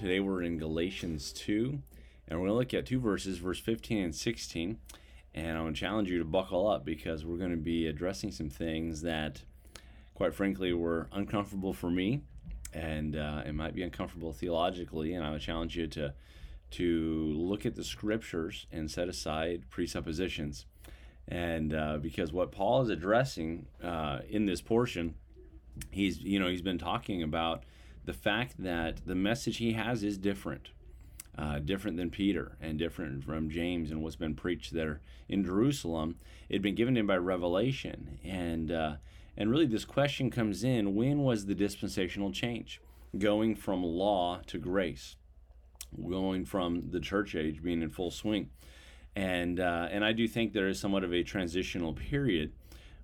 Today we're in Galatians 2, and we're going to look at two verses, verse 15 and 16, and I want to challenge you to buckle up because we're going to be addressing some things that, quite frankly, were uncomfortable for me, and it might be uncomfortable theologically, and I would challenge you to look at the scriptures and set aside presuppositions, and because what Paul is addressing in this portion, he's been talking about the fact that the message he has is different than Peter and different from James and what's been preached there in Jerusalem. It had been given to him by revelation, and really this question comes in: when was the dispensational change, going from law to grace, going from the church age being in full swing? And I do think there is somewhat of a transitional period,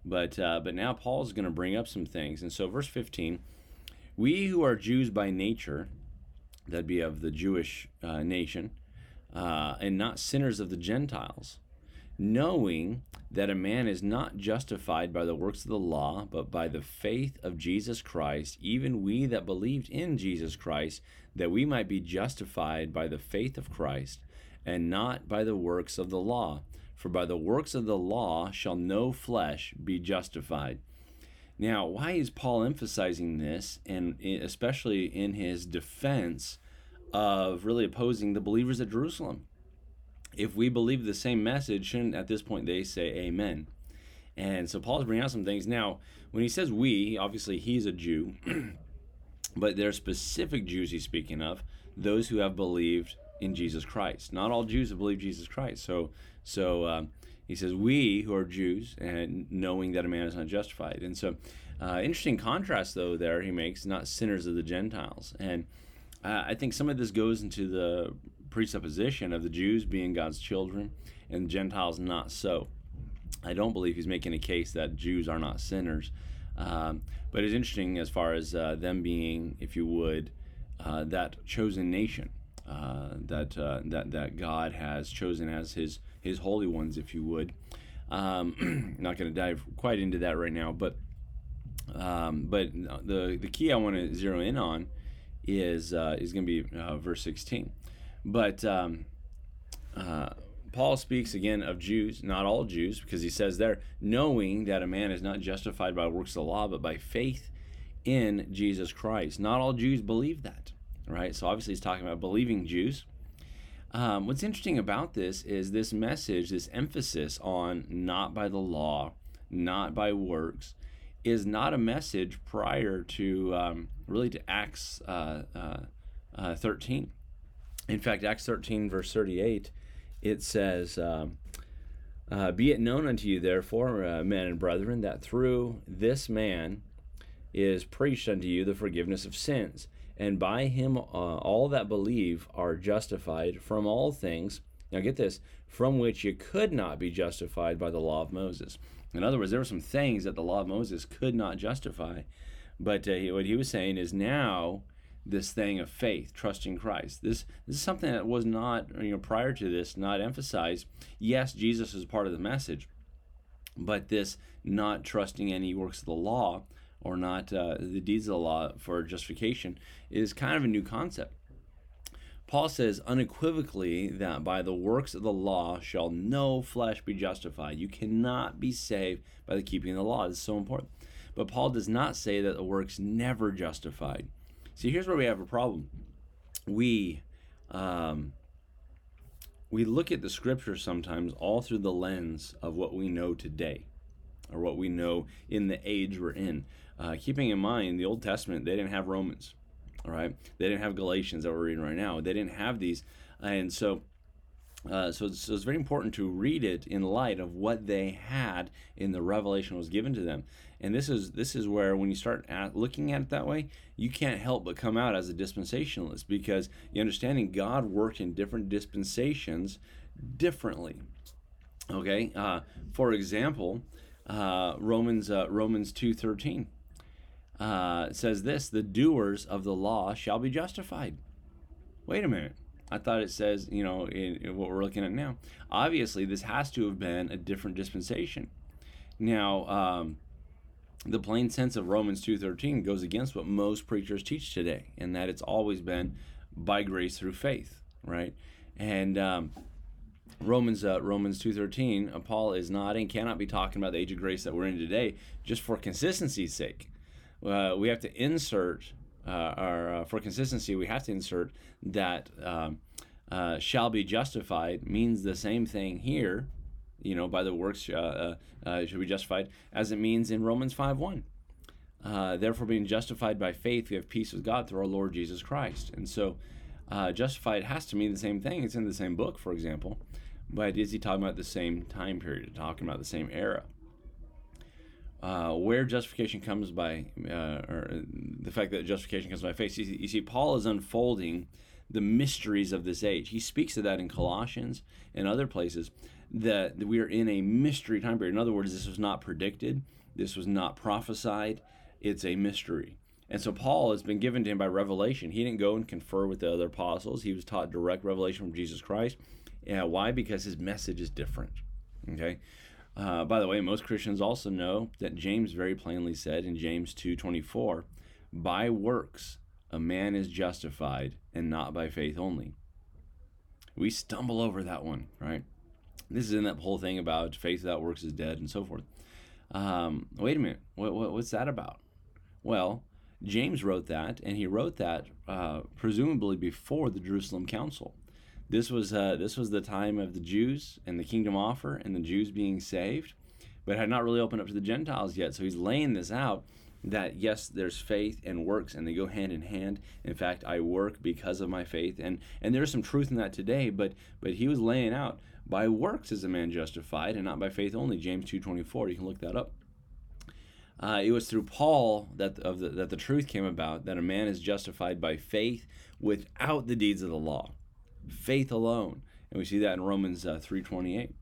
but now Paul's going to bring up some things. And so verse 15, we who are Jews by nature, that'd be of the Jewish nation, and not sinners of the Gentiles, knowing that a man is not justified by the works of the law, but by the faith of Jesus Christ, even we that believed in Jesus Christ, that we might be justified by the faith of Christ, and not by the works of the law. For by the works of the law shall no flesh be justified. Now, why is Paul emphasizing this, and especially in his defense of really opposing the believers at Jerusalem? If we believe the same message, shouldn't at this point they say amen? And so Paul's bringing out some things. Now, when he says we, obviously he's a Jew, but there are specific Jews he's speaking of, those who have believed in Jesus Christ. Not all Jews have believed Jesus Christ. So he says, we who are Jews, and knowing that a man is not justified. And so, interesting contrast, though, there he makes, not sinners of the Gentiles. And I think some of this goes into the presupposition of the Jews being God's children and Gentiles not so. I don't believe he's making a case that Jews are not sinners. But it's interesting as far as them being, if you would, that chosen nation. That God has chosen as his holy ones, if you would. Not going to dive quite into that right now, but the key I want to zero in on is going to be verse 16. But Paul speaks again of Jews, not all Jews, because he says there, knowing that a man is not justified by works of the law, but by faith in Jesus Christ. Not all Jews believe that. Right, so obviously he's talking about believing Jews. What's interesting about this is this message, this emphasis on not by the law, not by works, is not a message prior to really to Acts 13. In fact, Acts 13 verse 38, it says, "Be it known unto you, therefore, men and brethren, that through this man is preached unto you the forgiveness of sins. And by him all that believe are justified from all things," now get this, "from which you could not be justified by the law of Moses." In other words, there were some things that the law of Moses could not justify. But what he was saying is now this thing of faith, trusting Christ. This is something that was not, prior to this, not emphasized. Yes, Jesus is part of the message, but this not trusting any works of the law, or not the deeds of the law for justification, is kind of a new concept. Paul says unequivocally that by the works of the law shall no flesh be justified. You cannot be saved by the keeping of the law. This is so important. But Paul does not say that the works never justified. See, here's where we have a problem. We look at the scripture sometimes all through the lens of what we know today, or what we know in the age we're in. Keeping in mind, the Old Testament, they didn't have Romans, all right? They didn't have Galatians that we're reading right now. They didn't have these. And so it's very important to read it in light of what they had in the revelation was given to them. And this is where, when you start looking at it that way, you can't help but come out as a dispensationalist, because you're understanding God worked in different dispensations differently, okay? For example, Romans 2:13 says this: "The doers of the law shall be justified." Wait a minute. I thought it says, in what we're looking at now. Obviously, this has to have been a different dispensation. Now, the plain sense of Romans 2:13 goes against what most preachers teach today, and that it's always been by grace through faith, right? And Romans 2:13, Paul is not and cannot be talking about the age of grace that we're in today just for consistency's sake. We have to insert, for consistency, we have to insert that shall be justified means the same thing here, you know, by the works should be justified, as it means in Romans 5:1. Therefore, being justified by faith, we have peace with God through our Lord Jesus Christ. And so justified has to mean the same thing. It's in the same book, for example, but is he talking about the same time period, talking about the same era? Where justification comes by, or the fact that justification comes by faith. You see, Paul is unfolding the mysteries of this age. He speaks of that in Colossians and other places, that we are in a mystery time period. In other words, this was not predicted. This was not prophesied. It's a mystery. And so Paul has been given to him by revelation. He didn't go and confer with the other apostles. He was taught direct revelation from Jesus Christ. Why? Because his message is different. Okay. By the way, most Christians also know that James very plainly said in James 2:24, by works a man is justified and not by faith only. We stumble over that one, right? This is in that whole thing about faith without works is dead and so forth. Wait a minute, what's that about? Well, James wrote that, and he wrote that presumably before the Jerusalem Council. This was the time of the Jews and the kingdom offer and the Jews being saved, but had not really opened up to the Gentiles yet. So he's laying this out that, yes, there's faith and works, and they go hand in hand. In fact, I work because of my faith. And there's some truth in that today, but he was laying out, by works is a man justified and not by faith only, James 2:24. You can look that up. It was through Paul that the truth came about, that a man is justified by faith without the deeds of the law. Faith alone, and we see that in Romans 3:28.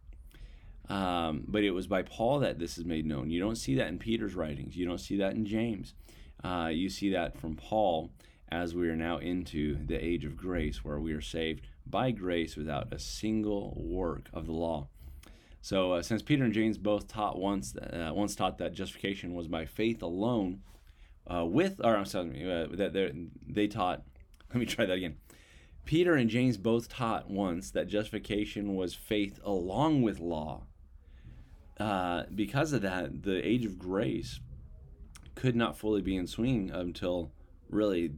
But it was by Paul that this is made known. You don't see that in Peter's writings. You don't see that in James. You see that from Paul, as we are now into the age of grace, where we are saved by grace without a single work of the law. So since Peter and James both taught once taught that justification was by faith alone, Peter and James both taught once that justification was faith along with law. Because of that, the age of grace could not fully be in swing until really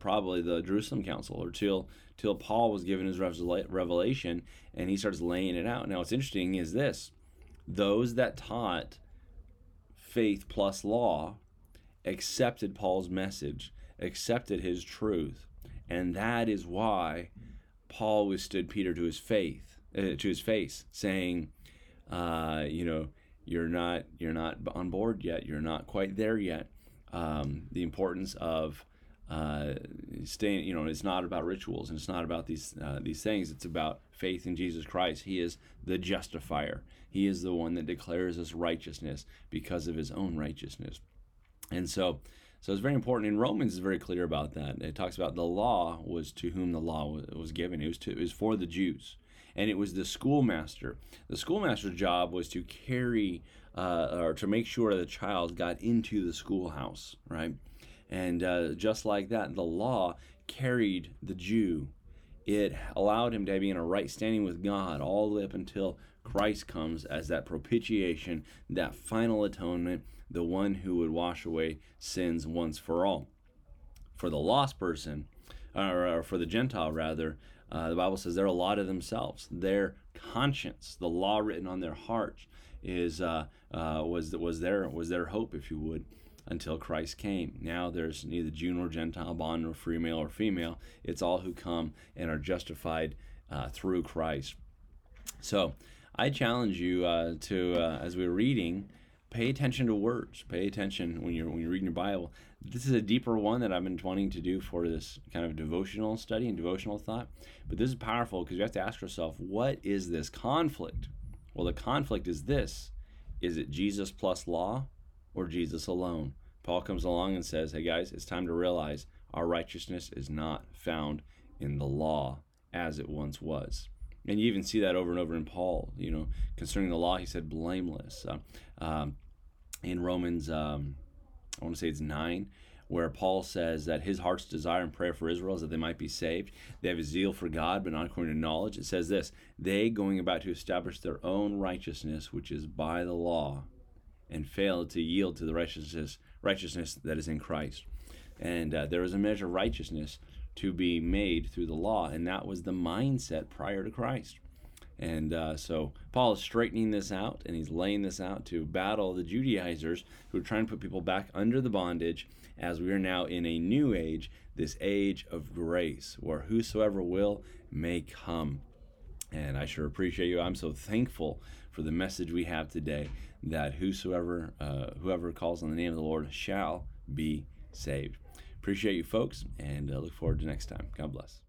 probably the Jerusalem Council, or till Paul was given his revelation and he starts laying it out. Now, what's interesting is this. Those that taught faith plus law accepted Paul's message, accepted his truth. And that is why Paul withstood Peter to his face, saying, you're not on board yet. You're not quite there yet. The importance of staying, it's not about rituals and it's not about these things. It's about faith in Jesus Christ. He is the justifier. He is the one that declares us righteousness because of his own righteousness. And so it's very important. In Romans, it's very clear about that. It talks about the law was to whom the law was given. It was for the Jews, and it was the schoolmaster. The schoolmaster's job was to carry or to make sure the child got into the schoolhouse, right? And just like that, the law carried the Jew. It allowed him to be in a right standing with God all the way up until Christ comes as that propitiation, that final atonement, the one who would wash away sins once for all. For the lost person, or for the Gentile rather, the Bible says they're a lot of themselves. Their conscience, the law written on their hearts, was their hope, if you would, until Christ came. Now there's neither Jew nor Gentile, bond nor free, male or female. It's all who come and are justified through Christ. So I challenge you to as we're reading, pay attention to words. Pay attention when you're reading your Bible. This is a deeper one that I've been wanting to do for this kind of devotional study and devotional thought. But this is powerful because you have to ask yourself, what is this conflict? Well, the conflict is this. Is it Jesus plus law or Jesus alone? Paul comes along and says, hey guys, it's time to realize our righteousness is not found in the law as it once was. And you even see that over and over in Paul, concerning the law, he said blameless. In Romans, I want to say it's 9, where Paul says that his heart's desire and prayer for Israel is that they might be saved. They have a zeal for God, but not according to knowledge. It says this, they going about to establish their own righteousness, which is by the law, and fail to yield to the righteousness that is in Christ. And there is a measure of righteousness to be made through the law, and that was the mindset prior to Christ. And so Paul is straightening this out, and he's laying this out to battle the Judaizers who are trying to put people back under the bondage, as we are now in a new age, this age of grace, where whosoever will may come. And I sure appreciate you. I'm so thankful for the message we have today, that whoever calls on the name of the Lord shall be saved. Appreciate you folks, and look forward to next time. God bless.